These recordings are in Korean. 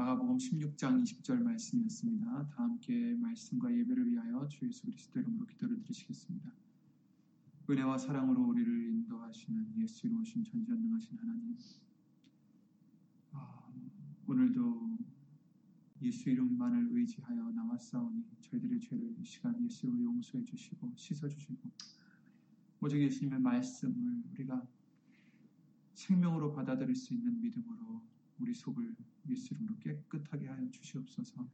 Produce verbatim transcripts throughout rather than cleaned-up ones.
마가복음 십육 장 이십 절 말씀이었습니다. 다 함께 말씀과 예배를 위하여 주 예수 그리스도 이름으로 기도를 드리시겠습니다. 은혜와 사랑으로 우리를 인도하시는 예수로 오신 전지전능하신 하나님, 아, 오늘도 예수 이름만을 의지하여 나왔사오니 저희들의 죄를 이 시간 예수로 용서해 주시고 씻어주시고 오직 예수님의 말씀을 우리가 생명으로 받아들일 수 있는 믿음으로 우리 속을 예수 이름으로 깨끗하게 하여 주시옵소서.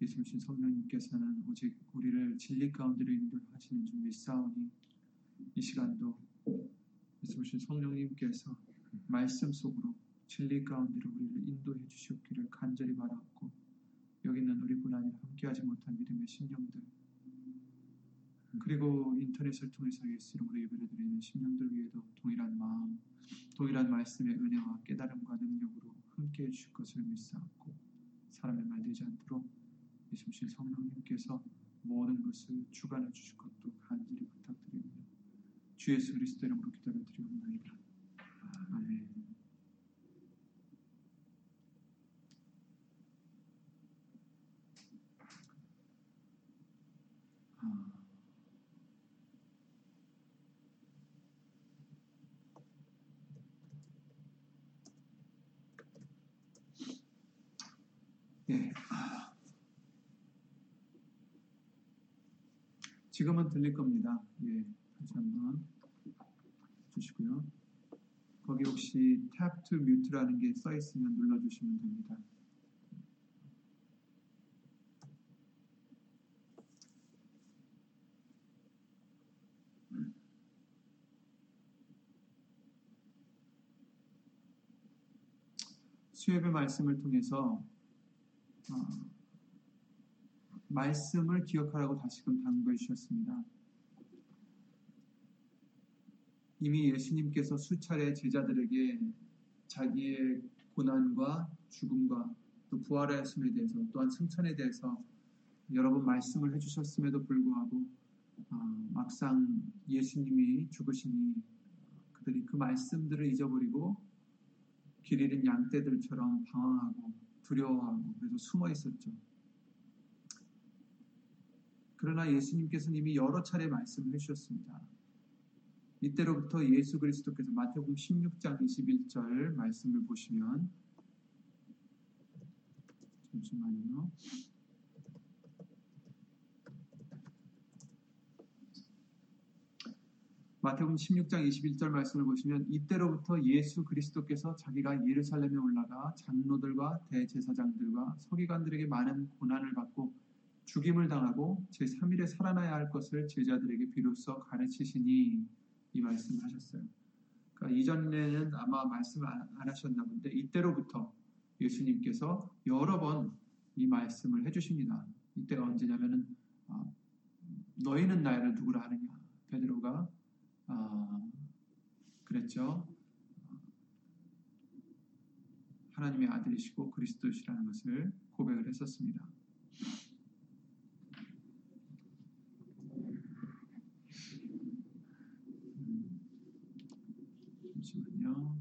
예수님 성령님께서는 오직 우리를 진리 가운데로 인도하시는 줄 믿사오니 이 시간도 예수님 성령님께서 말씀 속으로 진리 가운데로 우리를 인도해 주시옵기를 간절히 바라옵고, 여기 있는 우리뿐 아니라 함께하지 못한 믿음의 신령들, 그리고 인터넷을 통해서 예수 이름으로 예배를 드리는 신령들 위에도 동일한 마음, 동일한 말씀의 은혜와 깨달음과 능력으로 함께해 주실 것을 믿사옵고, 사람의 말 되지 않도록 예수님 성령님께서 모든 것을 주관해 주실 것도 간절히 부탁드리며 주 예수 그리스도 이름으로 기도를 드리옵나이다. 아멘. 아. 예. 지금은 들릴 겁니다. 예, 다시 한번 주시고요. 거기 혹시 Tab to Mute라는 게 써 있으면 눌러주시면 됩니다. 수협의 말씀을 통해서 어, 말씀을 기억하라고 다시금 당부해 주셨습니다. 이미 예수님께서 수차례 제자들에게 자기의 고난과 죽음과 또 부활의 하심에 대해서, 또한 승천에 대해서 여러 번 말씀을 해주셨음에도 불구하고 어, 막상 예수님이 죽으시니 그들이 그 말씀들을 잊어버리고 길 잃은 양떼들처럼 방황하고 두려워하고 그래서 숨어 있었죠. 그러나 예수님께서는 이미 여러 차례 말씀을 해주셨습니다. 이때로부터 예수 그리스도께서 마태복음 십육 장 이십일 절 말씀을 보시면, 잠시만요. 마태복음 십육 장 이십일 절 말씀을 보시면, 이때로부터 예수 그리스도께서 자기가 예루살렘에 올라가 장로들과 대제사장들과 서기관들에게 많은 고난을 받고 죽임을 당하고 제삼 일에 살아나야 할 것을 제자들에게 비로소 가르치시니, 이 말씀을 하셨어요. 그러니까 이전에는 아마 말씀을 안 하셨나 본데 이때로부터 예수님께서 여러 번 이 말씀을 해주십니다. 이때가 언제냐면은 어, 너희는 나를 누구라 하느냐, 베드로가 어, 그랬죠. 하나님의 아들이시고 그리스도시라는 것을 고백을 했었습니다. 잠시만요.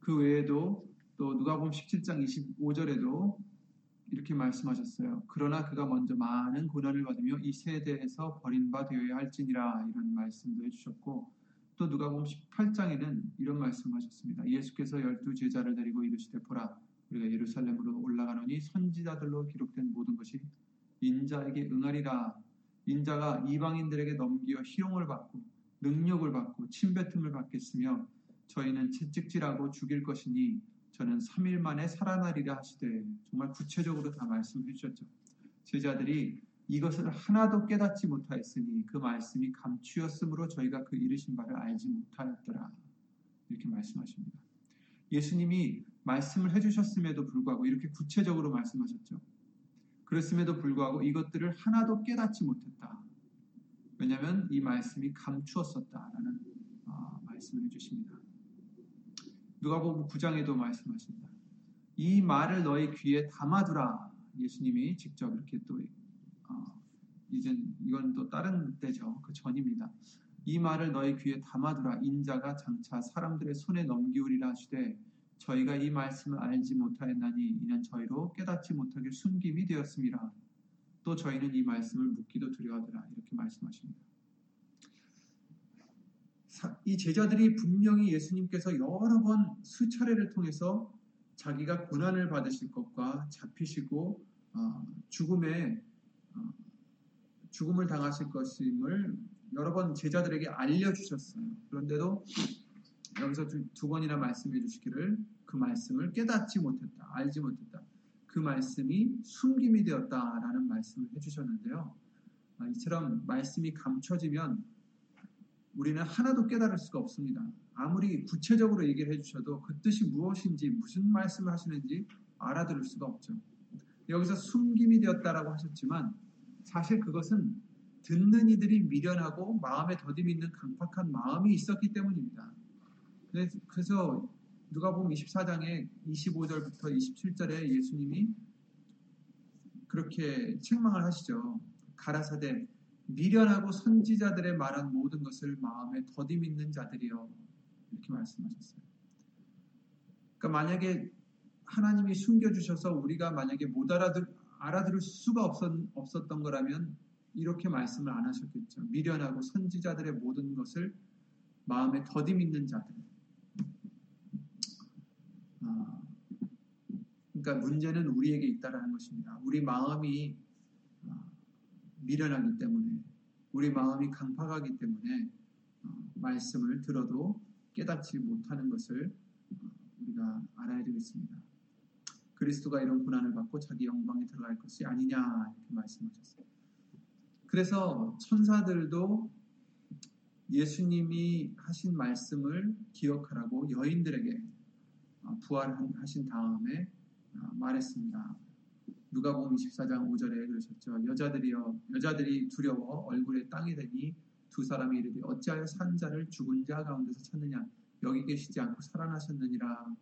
그 외에도 또 누가복음 십칠 장 이십오 절에도 이렇게 말씀하셨어요. 그러나 그가 먼저 많은 고난을 받으며 이 세대에서 버린 바 되어야 할지니라, 이런 말씀도 해주셨고, 또 누가복음 십팔 장에는 이런 말씀하셨습니다. 예수께서 열두 제자를 데리고 이르시되, 보라, 우리가 예루살렘으로 올라가노니 선지자들로 기록된 모든 것이 인자에게 응하리라. 인자가 이방인들에게 넘기어 희롱을 받고 능욕을 받고 침뱉음을 받겠으며 저희는 채찍질하고 죽일 것이니 저는 삼 일 만에 살아나리라 하시되, 정말 구체적으로 다 말씀해 주셨죠. 제자들이 이것을 하나도 깨닫지 못하였으니 그 말씀이 감추였으므로 저희가 그 이르신 바를 알지 못하였더라, 이렇게 말씀하십니다. 예수님이 말씀을 해주셨음에도 불구하고 이렇게 구체적으로 말씀하셨죠. 그랬음에도 불구하고 이것들을 하나도 깨닫지 못했다. 왜냐하면 이 말씀이 감추었었다라는 어, 말씀을 해주십니다. 누가복음 구 장에도 말씀하십니다. 이 말을 너희 귀에 담아두라. 예수님이 직접 이렇게 또 어, 이젠 이건 또 다른 때죠. 그 전입니다. 이 말을 너희 귀에 담아두라. 인자가 장차 사람들의 손에 넘기우리라 하시되 저희가 이 말씀을 알지 못하였나니 이는 저희로 깨닫지 못하게 숨김이 되었습니다. 또 저희는 이 말씀을 묻기도 두려워하더라. 이렇게 말씀하십니다. 이 제자들이 분명히 예수님께서 여러 번 수차례를 통해서 자기가 고난을 받으실 것과 잡히시고 어, 죽음에 어, 죽음을 당하실 것임을 여러 번 제자들에게 알려주셨어요. 그런데도 여기서 두, 두 번이나 말씀해 주시기를 그 말씀을 깨닫지 못했다. 알지 못했다. 그 말씀이 숨김이 되었다라는 말씀을 해주셨는데요. 아, 이처럼 말씀이 감춰지면 우리는 하나도 깨달을 수가 없습니다. 아무리 구체적으로 얘기를 해주셔도 그 뜻이 무엇인지 무슨 말씀을 하시는지 알아들을 수가 없죠. 여기서 숨김이 되었다라고 하셨지만 사실 그것은 듣는 이들이 미련하고 마음에 더듬 있는 강팍한 마음이 있었기 때문입니다. 그래서 누가복음 이십사 장에 이십오 절부터 이십칠 절에 예수님이 그렇게 책망을 하시죠. 가라사대 미련하고 선지자들의 말한 모든 것을 마음에 더듬 있는 자들이여 이렇게 말씀하셨어요. 그러니까 만약에 하나님이 숨겨주셔서 우리가 만약에 못 알아들, 알아들을 수가 없었, 없었던 거라면 이렇게 말씀을 안 하셨겠죠. 미련하고 선지자들의 모든 것을 마음에 더듬 있는 자들. 아, 그러니까 문제는 우리에게 있다라는 것입니다. 우리 마음이 아, 미련하기 때문에, 우리 마음이 강팍하기 때문에 어, 말씀을 들어도 깨닫지 못하는 것을 어, 우리가 알아야 되겠습니다. 그리스도가 이런 고난을 받고 자기 영광에 들어갈 것이 아니냐 이렇게 말씀하셨어요. 그래서 천사들도 예수님이 하신 말씀을 기억하라고 여인들에게 부활하신 다음에 말했습니다. 누가복음 이십사 장 오 절에 그러셨죠. 여자들이여, 여자들이 두려워 얼굴에 땅이 되니 두 사람이 이르되 어찌하여 산 자를 죽은 자 가운데서 찾느냐. 여기 계시지 않고 살아나셨느니라.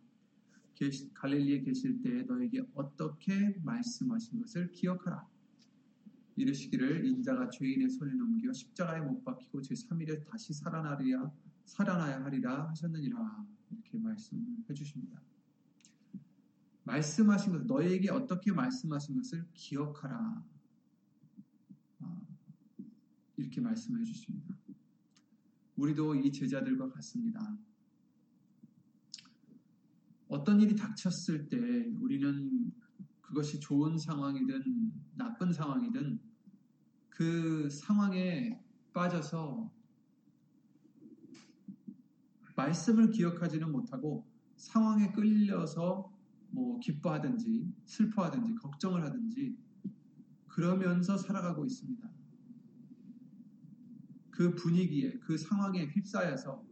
갈릴리에 계실 때에 너에게 어떻게 말씀하신 것을 기억하라. 이르시기를 인자가 죄인의 손에 넘겨 십자가에 못 박히고 제삼 일에 다시 살아나리라, 살아나야 하리라 하셨느니라. 이렇게 말씀해 주십니다. 말씀하신 것, 너에게 어떻게 말씀하신 것을 기억하라. 이렇게 말씀해 주십니다. 우리도 이 제자들과 같습니다. 어떤 일이 닥쳤을 때 우리는 그것이 좋은 상황이든 나쁜 상황이든 그 상황에 빠져서 말씀을 기억하지는 못하고 상황에 끌려서 뭐 기뻐하든지 슬퍼하든지 걱정을 하든지 그러면서 살아가고 있습니다. 그 분위기에 그 상황에 휩싸여서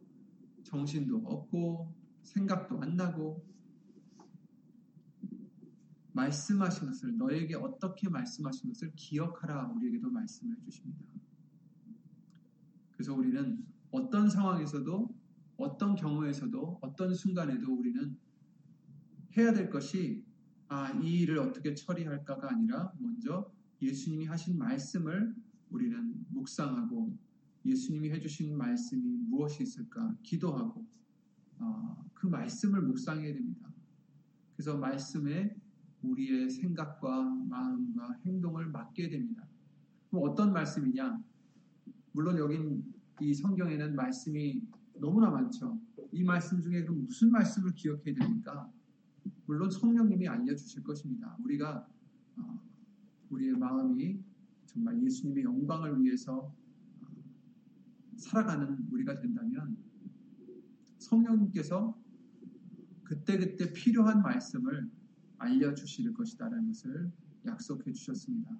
정신도 없고 생각도 안 나고 말씀하신 것을 너에게 어떻게 말씀하신 것을 기억하라 우리에게도 말씀을 해주십니다. 그래서 우리는 어떤 상황에서도 어떤 경우에서도 어떤 순간에도 우리는 해야 될 것이 아, 이 일을 어떻게 처리할까가 아니라 먼저 예수님이 하신 말씀을 우리는 묵상하고 예수님이 해주신 말씀이 무엇이 있을까 기도하고 어, 그 말씀을 묵상해야 됩니다. 그래서 말씀에 우리의 생각과 마음과 행동을 맡게 됩니다. 그럼 어떤 말씀이냐? 물론 여긴 이 성경에는 말씀이 너무나 많죠. 이 말씀 중에 그럼 무슨 말씀을 기억해야 됩니까? 물론 성령님이 알려주실 것입니다. 우리가 어, 우리의 마음이 정말 예수님의 영광을 위해서 어, 살아가는 우리가 된다면 성령님께서 그때그때 필요한 말씀을 알려주실 것이다라는 것을 약속해 주셨습니다.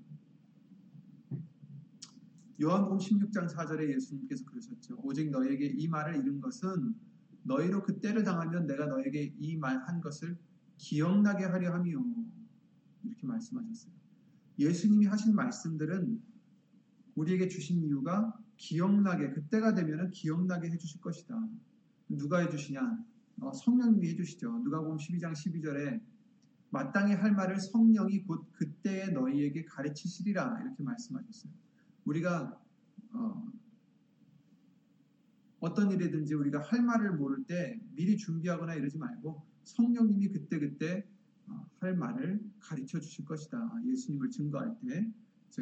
요한복음 십육 장 사 절에 예수님께서 그러셨죠. 오직 너희에게 이 말을 이른 것은 너희로 그 때를 당하면 내가 너희에게 이 말한 것을 기억나게 하려 함이요. 이렇게 말씀하셨어요. 예수님이 하신 말씀들은 우리에게 주신 이유가 기억나게, 그때가 되면은 기억나게 해주실 것이다. 누가 해주시냐? 어, 성령님이 해주시죠. 누가복음 십이 장 십이 절에 마땅히 할 말을 성령이 곧 그때에 너희에게 가르치시리라 이렇게 말씀하셨어요. 우리가 어, 어떤 일이든지 우리가 할 말을 모를 때 미리 준비하거나 이러지 말고 성령님이 그때그때 할 말을 가르쳐 주실 것이다. 예수님을 증거할 때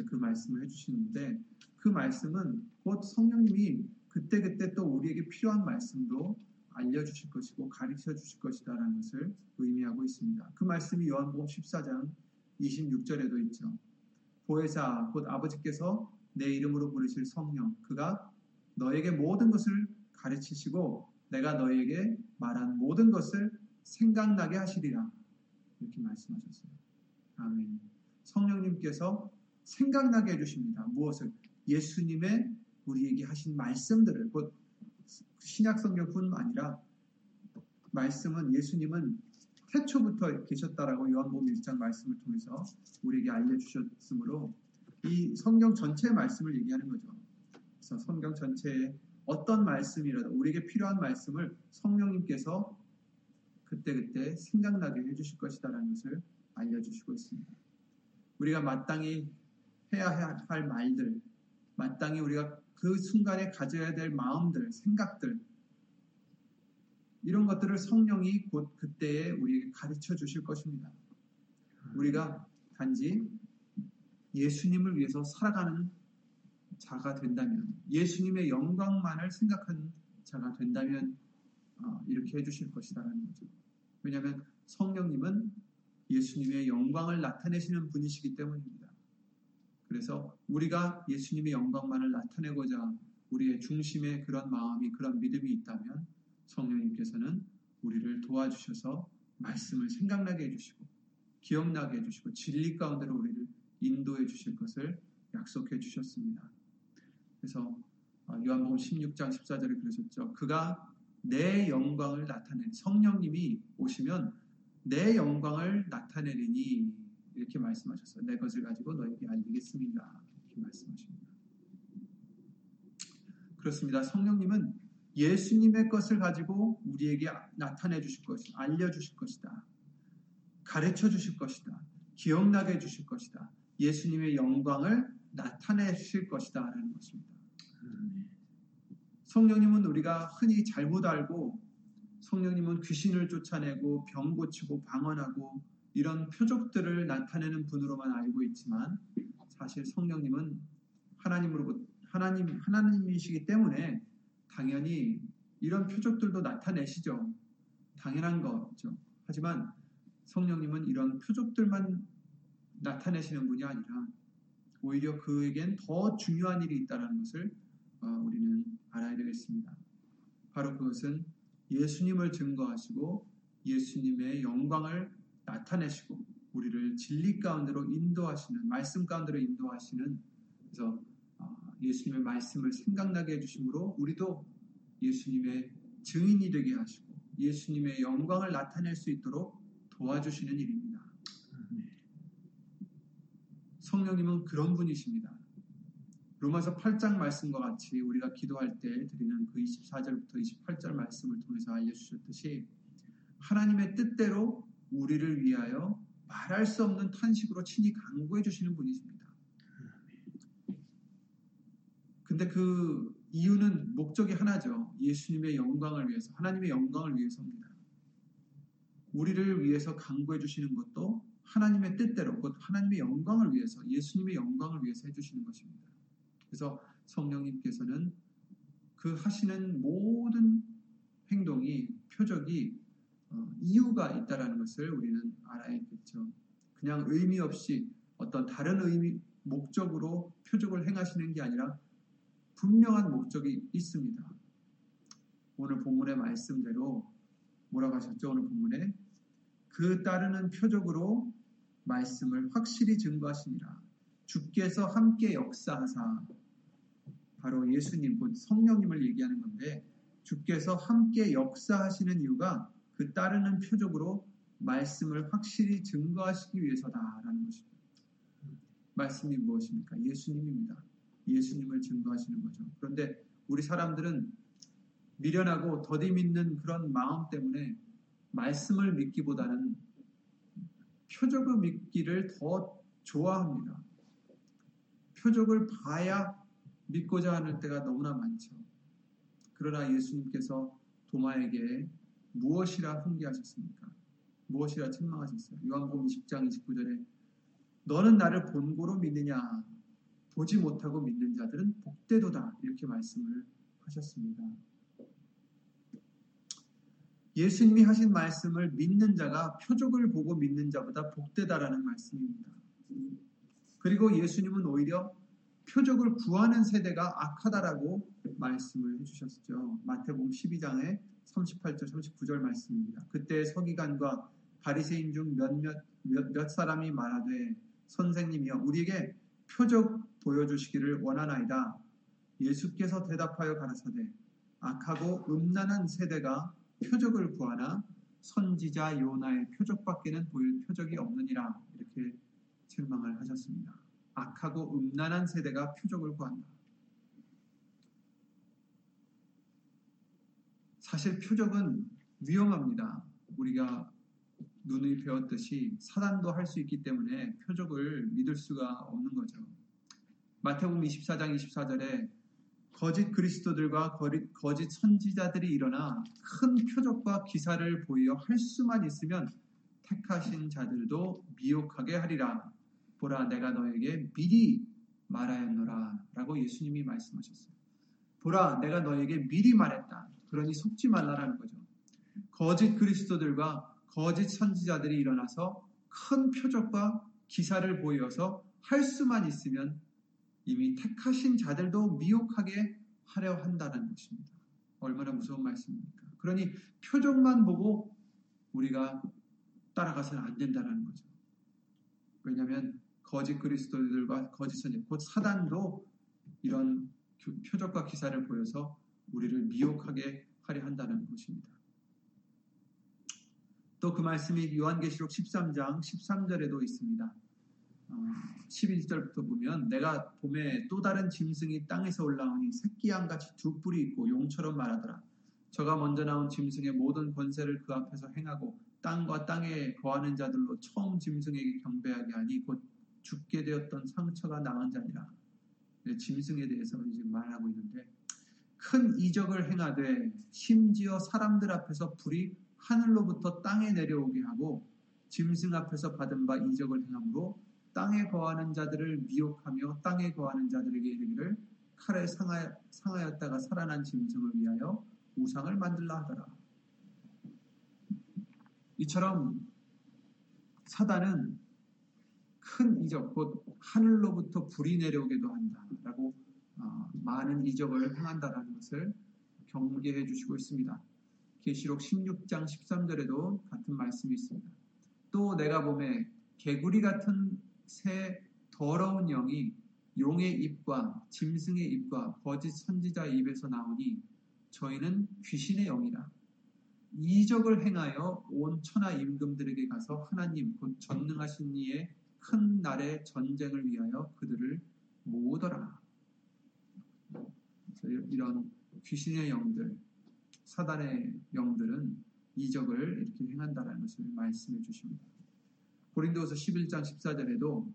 그 말씀을 해주시는데, 그 말씀은 곧 성령님이 그때그때 또 우리에게 필요한 말씀도 알려주실 것이고 가르쳐 주실 것이다 라는 것을 의미하고 있습니다. 그 말씀이 요한복음 십사 장 이십육 절에도 있죠. 보혜사 곧 아버지께서 내 이름으로 부르실 성령, 그가 너에게 모든 것을 가르치시고 내가 너에게 말한 모든 것을 생각나게 하시리라 이렇게 말씀하셨어요. 아멘. 성령님께서 생각나게 해주십니다. 무엇을? 예수님의 우리에게 하신 말씀들을. 곧 신약성경뿐만 아니라 말씀은, 예수님은 태초부터 계셨다라고 요한복음 일 장 말씀을 통해서 우리에게 알려주셨으므로 이 성경 전체의 말씀을 얘기하는 거죠. 그래서 성경 전체의 어떤 말씀이라도 우리에게 필요한 말씀을 성령님께서 그때그때 생각나게 해주실 것이다라는 것을 알려주시고 있습니다. 우리가 마땅히 해야 할 말들, 마땅히 우리가 그 순간에 가져야 될 마음들, 생각들, 이런 것들을 성령이 곧 그때에 우리에게 가르쳐 주실 것입니다. 우리가 단지 예수님을 위해서 살아가는 자가 된다면, 예수님의 영광만을 생각하는 자가 된다면 어, 이렇게 해주실 것이다라는 거죠. 왜냐하면 성령님은 예수님의 영광을 나타내시는 분이시기 때문입니다. 그래서 우리가 예수님의 영광만을 나타내고자 우리의 중심에 그런 마음이, 그런 믿음이 있다면 성령님께서는 우리를 도와주셔서 말씀을 생각나게 해주시고 기억나게 해주시고 진리 가운데로 우리를 인도해 주실 것을 약속해 주셨습니다. 그래서 요한복음 십육 장 십사 절에 그러셨죠. 그가 내 영광을 나타내리, 성령님이 오시면 내 영광을 나타내리니 이렇게 말씀하셨어요. 내 것을 가지고 너에게 알리겠습니다 이렇게 말씀하십니다. 그렇습니다. 성령님은 예수님의 것을 가지고 우리에게 나타내 주실 것이다, 알려주실 것이다, 가르쳐 주실 것이다, 기억나게 해주실 것이다, 예수님의 영광을 나타내실 것이다 라는 것입니다. 성령님은 우리가 흔히 잘못 알고, 성령님은 귀신을 쫓아내고 병 고치고 방언하고 이런 표적들을 나타내는 분으로만 알고 있지만, 사실 성령님은 하나님으로부터 하나님 하나님이시기 때문에 당연히 이런 표적들도 나타내시죠. 당연한 거죠. 하지만 성령님은 이런 표적들만 나타내시는 분이 아니라 오히려 그에겐 더 중요한 일이 있다는 것을 우리는 알아야 되겠습니다. 바로 그것은 예수님을 증거하시고 예수님의 영광을 나타내시고 우리를 진리 가운데로 인도하시는, 말씀 가운데로 인도하시는, 그래서 예수님의 말씀을 생각나게 해주심으로 우리도 예수님의 증인이 되게 하시고 예수님의 영광을 나타낼 수 있도록 도와주시는 일입니다. 성령님은 그런 분이십니다. 로마서 팔 장 말씀과 같이 우리가 기도할 때 드리는 그 이십사 절부터 이십팔 절 말씀을 통해서 알려주셨듯이 하나님의 뜻대로 우리를 위하여 말할 수 없는 탄식으로 친히 간구해 주시는 분이십니다. 근데 그 이유는, 목적이 하나죠. 예수님의 영광을 위해서, 하나님의 영광을 위해서입니다. 우리를 위해서 간구해 주시는 것도 하나님의 뜻대로, 곧 하나님의 영광을 위해서, 예수님의 영광을 위해서 해주시는 것입니다. 그래서 성령님께서는 그 하시는 모든 행동이, 표적이 어, 이유가 있다라는 것을 우리는 알아야겠죠. 그냥 의미 없이 어떤 다른 의미, 목적으로 표적을 행하시는 게 아니라 분명한 목적이 있습니다. 오늘 본문의 말씀대로 뭐라고 하셨죠? 오늘 본문에 그 따르는 표적으로 말씀을 확실히 증거하시니라. 주께서 함께 역사하사, 바로 예수님 곧 성령님을 얘기하는 건데, 주께서 함께 역사하시는 이유가 그 따르는 표적으로 말씀을 확실히 증거하시기 위해서다라는 것입니다. 말씀이 무엇입니까? 예수님입니다. 예수님을 증거하시는 거죠. 그런데 우리 사람들은 미련하고 더디 믿는 그런 마음 때문에 말씀을 믿기보다는 표적을 믿기를 더 좋아합니다. 표적을 봐야 믿고자 하는 때가 너무나 많죠. 그러나 예수님께서 도마에게 무엇이라 훈계하셨습니까? 무엇이라 책망하셨어요? 요한복음 이십 장 이십구 절에 너는 나를 본고로 믿느냐? 보지 못하고 믿는 자들은 복되도다. 이렇게 말씀을 하셨습니다. 예수님이 하신 말씀을 믿는 자가 표적을 보고 믿는 자보다 복되다라는 말씀입니다. 그리고 예수님은 오히려 표적을 구하는 세대가 악하다라고 말씀을 해주셨죠. 마태복음 십이 장의 삼십팔 절 삼십구 절 말씀입니다. 그때 서기관과 바리새인 중 몇몇 몇, 몇 사람이 말하되 선생님이여 우리에게 표적 보여주시기를 원하나이다. 예수께서 대답하여 가라사대 악하고 음란한 세대가 표적을 구하나 선지자 요나의 표적밖에는 보일 표적이 없느니라. 이렇게 책망을 하셨습니다. 악하고 음란한 세대가 표적을 구한다. 사실 표적은 위험합니다. 우리가 누누이 배웠듯이 사단도 할 수 있기 때문에 표적을 믿을 수가 없는 거죠. 마태복음 이십사 장 이십사 절에 거짓 그리스도들과 거짓 선지자들이 일어나 큰 표적과 기사를 보이어 할 수만 있으면 택하신 자들도 미혹하게 하리라. 보라 내가 너에게 미리 말하였노라 라고 예수님이 말씀하셨어요. 보라 내가 너에게 미리 말했다. 그러니 속지 말라라는 거죠. 거짓 그리스도들과 거짓 선지자들이 일어나서 큰 표적과 기사를 보여서 할 수만 있으면 이미 택하신 자들도 미혹하게 하려 한다는 것입니다. 얼마나 무서운 말씀입니까? 그러니 표적만 보고 우리가 따라가서는 안 된다는 거죠. 왜냐하면 거짓 그리스도들과 거짓 선지자, 곧 사단도 이런 표적과 기사를 보여서 우리를 미혹하게 하려 한다는 것입니다. 또 그 말씀이 요한계시록 십삼 장 십삼 절에도 있습니다. 십일 절부터 보면 내가 봄에 또 다른 짐승이 땅에서 올라오니 새끼양같이 두 뿔이 있고 용처럼 말하더라. 저가 먼저 나온 짐승의 모든 권세를 그 앞에서 행하고 땅과 땅에 거하는 자들로 처음 짐승에게 경배하게 하니 곧 죽게 되었던 상처가 나은 자니라. 짐승에 대해서 지금 말하고 있는데 큰 이적을 행하되 심지어 사람들 앞에서 불이 하늘로부터 땅에 내려오게 하고 짐승 앞에서 받은 바 이적을 행함으로 땅에 거하는 자들을 미혹하며 땅에 거하는 자들에게 이르기를 칼에 상하였다가 살아난 짐승을 위하여 우상을 만들라 하더라. 이처럼 사단은 큰 이적, 곧 하늘로부터 불이 내려오게도 한다라고 많은 이적을 행한다라는 것을 경계해 주시고 있습니다. 계시록 십육 장 십삼 절에도 같은 말씀이 있습니다. 또 내가 보매 개구리 같은 새 더러운 영이 용의 입과 짐승의 입과 거짓 선지자의 입에서 나오니 저희는 귀신의 영이라. 이적을 행하여 온 천하 임금들에게 가서 하나님 곧 전능하신 이의 큰 날의 전쟁을 위하여 그들을 모으더라. 이런 귀신의 영들, 사단의 영들은 이적을 이렇게 행한다라는 것을 말씀해 주십니다. 고린도서 십일 장 십사 절에도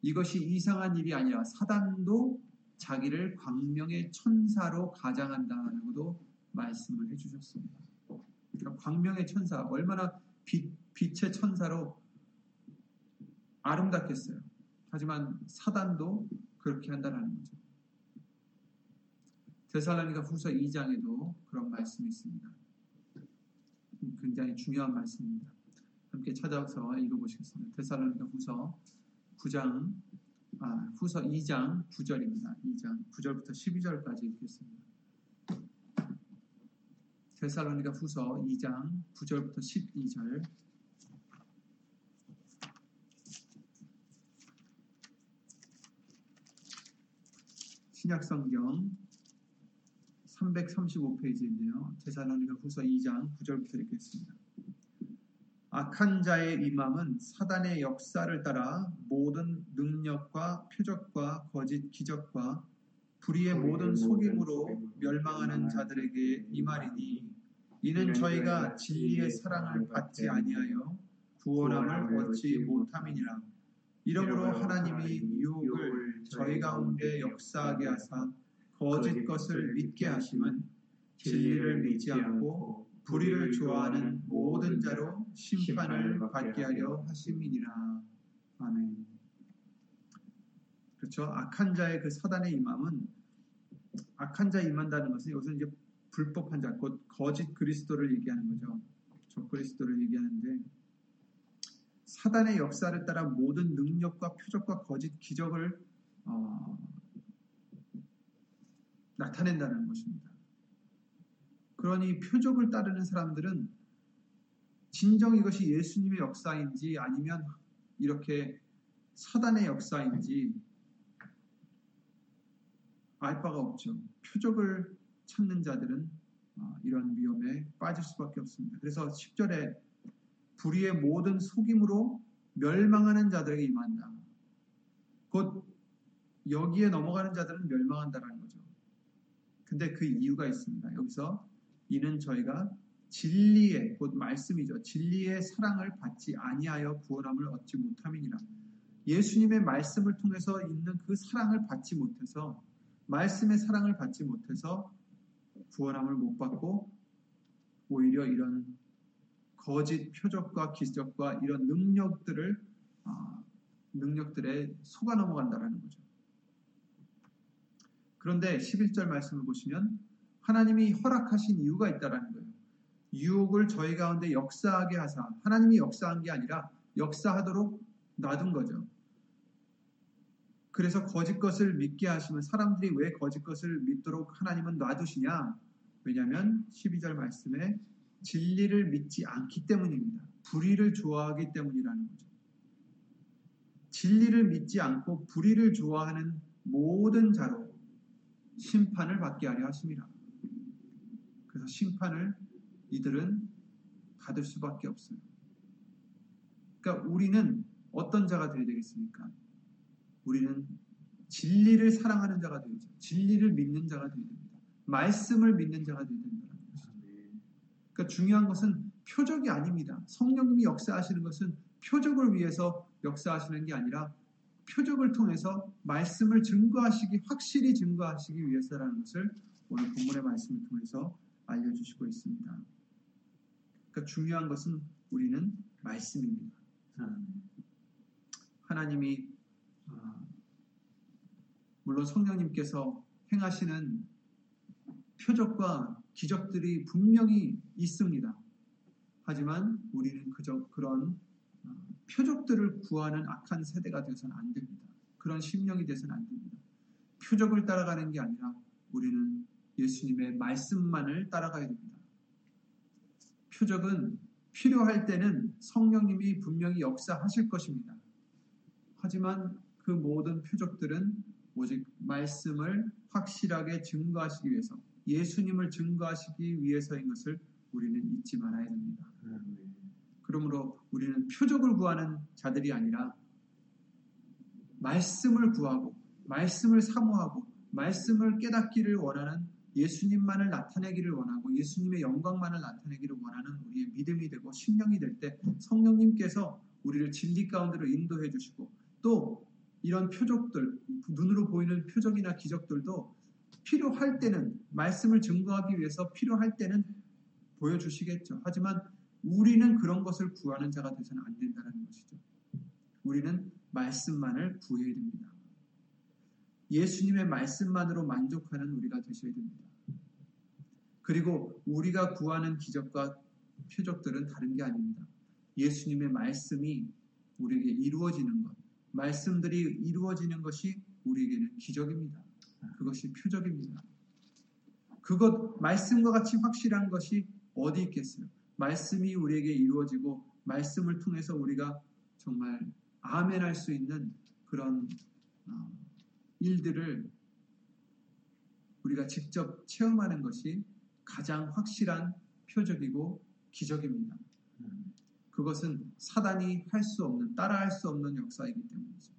이것이 이상한 일이 아니라 사단도 자기를 광명의 천사로 가장한다라고도 말씀을 해주셨습니다. 그러니까 광명의 천사, 얼마나 빛, 빛의 천사로 아름답겠어요. 하지만 사단도 그렇게 한다라는 거죠. 데살로니가 후서 이 장에도 그런 말씀이 있습니다. 굉장히 중요한 말씀입니다. 함께 찾아서 읽어보시겠습니다. 데살로니가 후서 구 장, 아, 후서 이 장 구 절입니다. 이 장 구 절부터 십이 절까지 읽겠습니다. 데살로니가 후서 이 장 구 절부터 십이 절. 신약성경 삼백삼십오 페이지인데요. 데살로니가 후서 이 장 구 절부터 읽겠습니다. 악한 자의 임함은 사단의 역사를 따라 모든 능력과 표적과 거짓 기적과 불의의 모든 속임으로 멸망하는 자들에게 임하리니, 이는 저희가 진리의 사랑을 받지 아니하여 구원함을 얻지 못함이니라. 이러므로 하나님이 유혹을 저희 가운데 역사하게 하사 거짓 것을 믿게 하심은 진리를 믿지 않고 불의를 좋아하는 모든 자로 심판을 받게 하려 하심이니라. 아멘. 그렇죠. 악한 자의 그 사단의 임함은, 악한 자 임한다는 것은 이것은 이제 불법한 자, 곧 거짓 그리스도를 얘기하는 거죠. 저 그리스도를 얘기하는데, 사단의 역사를 따라 모든 능력과 표적과 거짓 기적을 어, 나타낸다는 것입니다. 그러니 표적을 따르는 사람들은 진정 이것이 예수님의 역사인지 아니면 이렇게 사단의 역사인지 알 바가 없죠. 표적을 찾는 자들은 이런 위험에 빠질 수밖에 없습니다. 그래서 십 절에 불의의 모든 속임으로 멸망하는 자들에게 임한다. 곧 여기에 넘어가는 자들은 멸망한다라는 거죠. 근데 그 이유가 있습니다. 여기서 이는 저희가 진리의, 곧 말씀이죠, 진리의 사랑을 받지 아니하여 구원함을 얻지 못함이니라. 예수님의 말씀을 통해서 있는 그 사랑을 받지 못해서, 말씀의 사랑을 받지 못해서 구원함을 못 받고, 오히려 이런 거짓 표적과 기적과 이런 능력들을 어, 능력들에 속아 넘어간다라는 거죠. 그런데 십일 절 말씀을 보시면 하나님이 허락하신 이유가 있다라는 거예요. 유혹을 저희 가운데 역사하게 하사, 하나님이 역사한 게 아니라 역사하도록 놔둔 거죠. 그래서 거짓 것을 믿게 하시면, 사람들이 왜 거짓 것을 믿도록 하나님은 놔두시냐? 왜냐하면 십이 절 말씀에 진리를 믿지 않기 때문입니다. 불의를 좋아하기 때문이라는 거죠. 진리를 믿지 않고 불의를 좋아하는 모든 자로 심판을 받게 하려 하심이라. 그래서 심판을 이들은 받을 수밖에 없어요. 그러니까 우리는 어떤 자가 되어야 되겠습니까? 우리는 진리를 사랑하는 자가 되어야죠. 진리를 믿는 자가 되어야 됩니다. 말씀을 믿는 자가 되어야 된다는 것입니다. 그러니까 중요한 것은 표적이 아닙니다. 성령님이 역사하시는 것은 표적을 위해서 역사하시는 게 아니라 표적을 통해서 말씀을 증거하시기, 확실히 증거하시기 위해서라는 것을 오늘 본문의 말씀을 통해서 알려주시고 있습니다. 그러니까 중요한 것은 우리는 말씀입니다. 하나님이, 물론 성령님께서 행하시는 표적과 기적들이 분명히 있습니다. 하지만 우리는 그저 그런 표적들을 구하는 악한 세대가 되어서는 안 됩니다. 그런 심령이 되어서는 안 됩니다. 표적을 따라가는 게 아니라 우리는 예수님의 말씀만을 따라가야 됩니다. 표적은 필요할 때는 성령님이 분명히 역사하실 것입니다. 하지만 그 모든 표적들은 오직 말씀을 확실하게 증거하시기 위해서, 예수님을 증거하시기 위해서인 것을 우리는 잊지 말아야 됩니다. 그러므로 우리는 표적을 구하는 자들이 아니라 말씀을 구하고, 말씀을 사모하고, 말씀을 깨닫기를 원하는, 예수님만을 나타내기를 원하고 예수님의 영광만을 나타내기를 원하는 우리의 믿음이 되고 심령이 될 때, 성령님께서 우리를 진리 가운데로 인도해 주시고, 또 이런 표적들, 눈으로 보이는 표적이나 기적들도 필요할 때는, 말씀을 증거하기 위해서 필요할 때는 보여주시겠죠. 하지만 우리는 그런 것을 구하는 자가 되서는 안 된다는 것이죠. 우리는 말씀만을 구해야 됩니다. 예수님의 말씀만으로 만족하는 우리가 되셔야 됩니다. 그리고 우리가 구하는 기적과 표적들은 다른 게 아닙니다. 예수님의 말씀이 우리에게 이루어지는 것, 말씀들이 이루어지는 것이 우리에게는 기적입니다. 그것이 표적입니다. 그것, 말씀과 같이 확실한 것이 어디 있겠어요? 말씀이 우리에게 이루어지고, 말씀을 통해서 우리가 정말 아멘할 수 있는 그런 어, 일들을 우리가 직접 체험하는 것이 가장 확실한 표적이고 기적입니다. 그것은 사단이 할 수 없는, 따라할 수 없는 역사이기 때문이죠.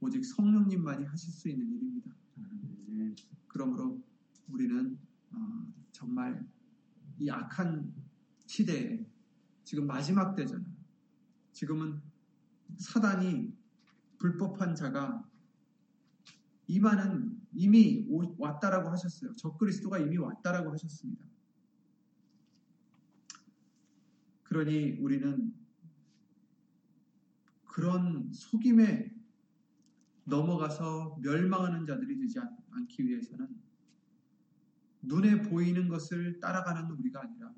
오직 성령님만이 하실 수 있는 일입니다. 그러므로 우리는 어, 정말 이 악한 시대에 지금 마지막 때잖아요. 지금은 사단이 불법한 자가 이만은 이미 오, 왔다라고 하셨어요. 적그리스도가 이미 왔다라고 하셨습니다. 그러니 우리는 그런 속임에 넘어가서 멸망하는 자들이 되지 않, 않기 위해서는 눈에 보이는 것을 따라가는 우리가 아니라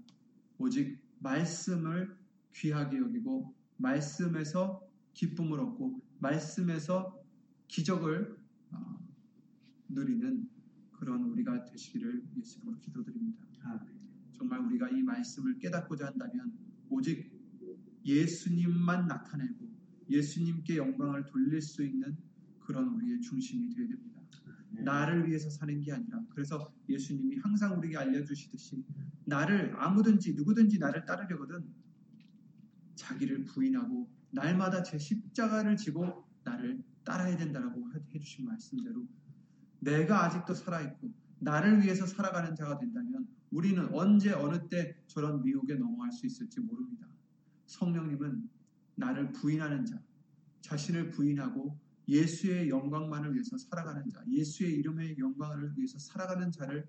오직 말씀을 귀하게 여기고 말씀에서 기쁨을 얻고 말씀에서 기적을 어, 누리는 그런 우리가 되시기를 예수님으로 기도드립니다. 정말 우리가 이 말씀을 깨닫고자 한다면 오직 예수님만 나타내고 예수님께 영광을 돌릴 수 있는 그런 우리의 중심이 되어야 됩니다. 네. 나를 위해서 사는 게 아니라, 그래서 예수님이 항상 우리에게 알려주시듯이 나를 아무든지 누구든지 나를 따르려거든 자기를 부인하고 날마다 제 십자가를 지고 나를 따라야 된다라고 해주신 말씀대로 내가 아직도 살아있고 나를 위해서 살아가는 자가 된다면 우리는 언제 어느 때 저런 미혹에 넘어갈 수 있을지 모릅니다. 성령님은 나를 부인하는 자, 자신을 부인하고 예수의 영광만을 위해서 살아가는 자, 예수의 이름의 영광을 위해서 살아가는 자를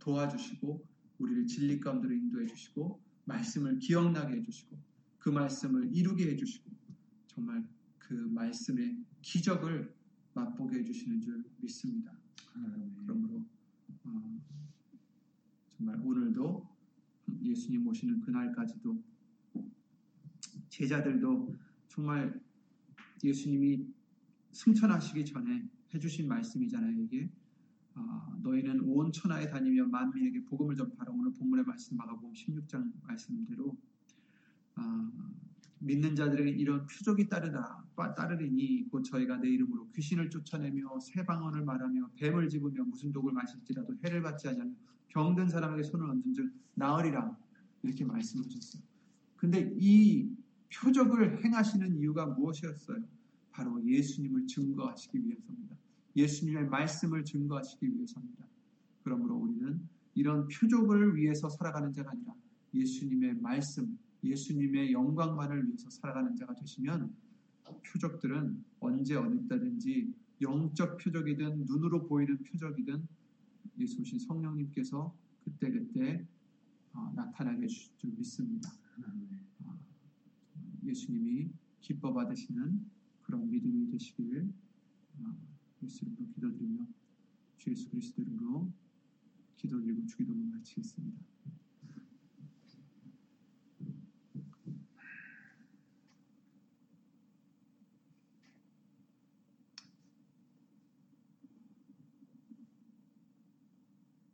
도와주시고 우리를 진리 가운데로 인도해 주시고 말씀을 기억나게 해주시고 그 말씀을 이루게 해주시고 정말 그 말씀의 기적을 맛보게 해주시는 줄 믿습니다. 음. 그러므로 어, 정말 오늘도 예수님 오시는 그날까지도 제자들도 정말 예수님이 승천하시기 전에 해주신 말씀이잖아요. 이게 어, 너희는 온 천하에 다니며 만민에게 복음을 전파하라. 오늘 본문의 말씀 마가복음 십육 장 말씀대로 어, 믿는 자들에게 이런 표적이 따르다, 따르리니 곧 저희가 내 이름으로 귀신을 쫓아내며 새 방언을 말하며 뱀을 집으며 무슨 독을 마실지라도 해를 받지 아니하며 병든 사람에게 손을 얹은 즉 나으리라 이렇게 말씀하셨어요. 근데 이 표적을 행하시는 이유가 무엇이었어요? 바로 예수님을 증거하시기 위해서입니다. 예수님의 말씀을 증거하시기 위해서입니다. 그러므로 우리는 이런 표적을 위해서 살아가는 자가 아니라 예수님의 말씀, 예수님의 영광만을 위해서 살아가는 자가 되시면 표적들은 언제 어느 때든지 영적 표적이든 눈으로 보이는 표적이든 예수 오신 성령님께서 그때그때 어, 나타나게 해주실 줄 믿습니다. 어, 예수님이 기뻐 받으시는 그런 믿음이 되시길 어, 예수 이름으로 기도드리며 주 예수 그리스도 이름으로 기도드리고 주기도문 마치겠습니다.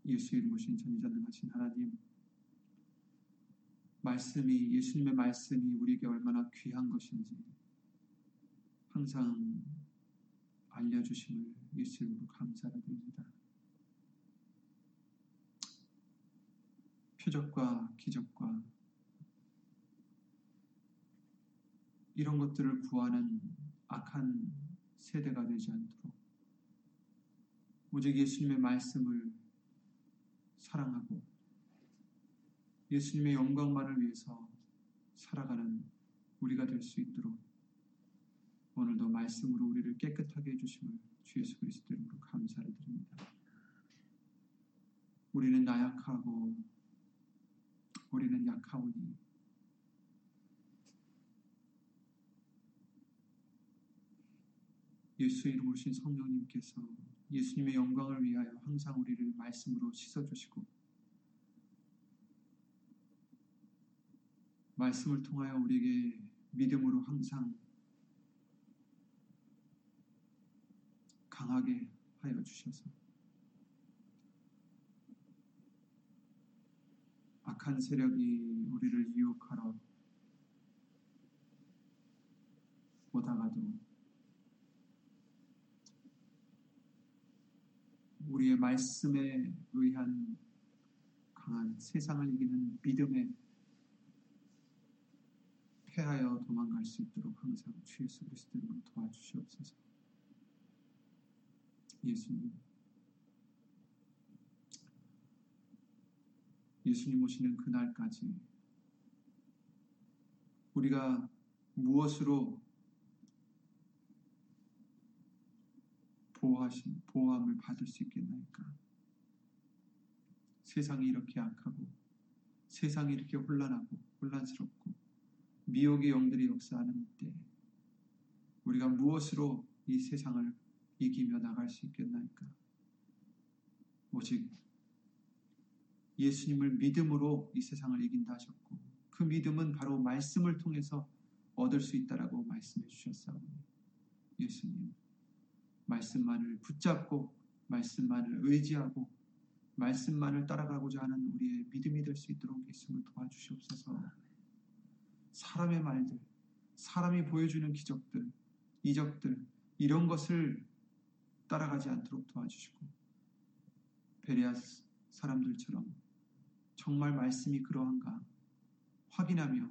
예수의 이름으로 신 전지전능하신 하나님, 말씀이 예수님의 말씀이 우리에게 얼마나 귀한 것인지 항상 알려주심을 예수 이름으로 감사드립니다. 표적과 기적과 이런 것들을 구하는 악한 세대가 되지 않도록 오직 예수님의 말씀을 사랑하고 예수님의 영광만을 위해서 살아가는 우리가 될 수 있도록 오늘도 말씀으로 우리를 깨끗하게 해주심을 주 예수 그리스도 이름으로 감사를 드립니다. 우리는 나약하고 우리는 약하오니 예수의 이름으로 오신 성령님께서 예수님의 영광을 위하여 항상 우리를 말씀으로 씻어주시고 말씀을 통하여 우리에게 믿음으로 항상 강하게 하여 주셔서 악한 세력이 우리를 유혹하러 오다가도 우리의 말씀에 의한 강한 세상을 이기는 믿음의 회하여 도망갈 수 있도록 항상 주 예수 그리스도로 도와주시옵소서. 예수님, 예수님 오시는 그날까지 우리가 무엇으로 보호하신, 보호함을 받을 수 있겠나이까? 세상이 이렇게 악하고, 세상이 이렇게 혼란하고, 혼란스럽고, 미혹의 영들이 역사하는 때 우리가 무엇으로 이 세상을 이기며 나갈 수 있겠나이까? 오직 예수님을 믿음으로 이 세상을 이긴다 하셨고, 그 믿음은 바로 말씀을 통해서 얻을 수 있다라고 말씀해 주셨사오니, 예수님, 말씀만을 붙잡고 말씀만을 의지하고 말씀만을 따라가고자 하는 우리의 믿음이 될 수 있도록 예수님을 도와주시옵소서. 사람의 말들, 사람이 보여주는 기적들, 이적들, 이런 것을 따라가지 않도록 도와주시고, 베레아 사람들처럼 정말 말씀이 그러한가 확인하며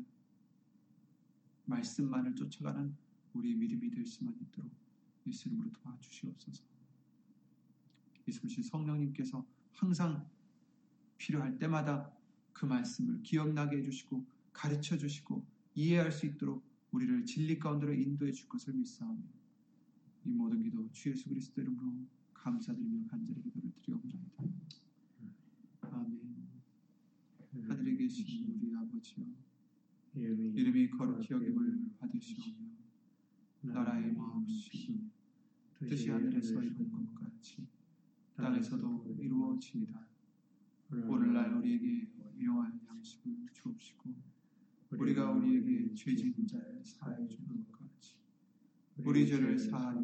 말씀만을 쫓아가는 우리의 믿음이 될 수만 있도록 예수 이름으로 도와주시옵소서. 예수님, 성령님께서 항상 필요할 때마다 그 말씀을 기억나게 해주시고 가르쳐 주시고 이해할 수 있도록 우리를 진리 가운데로 인도해 줄 것을 믿사오며, 이 모든 기도 주 예수 그리스도 이름으로 감사드리며 간절히 기도를 드리옵나이다. 아멘. 하늘에 계신 우리 아버지여, 이름이 거룩히 여김을 받으시오며 나라의 마음씨 뜻이 하늘에서 이룬 것 같이 땅에서도 이루어지이다. 오늘날 우리에게 일용할 양식을 주옵시고 우리가 우리에게 죄진 자를 사해 주는 것 같이 우리 죄를 사하여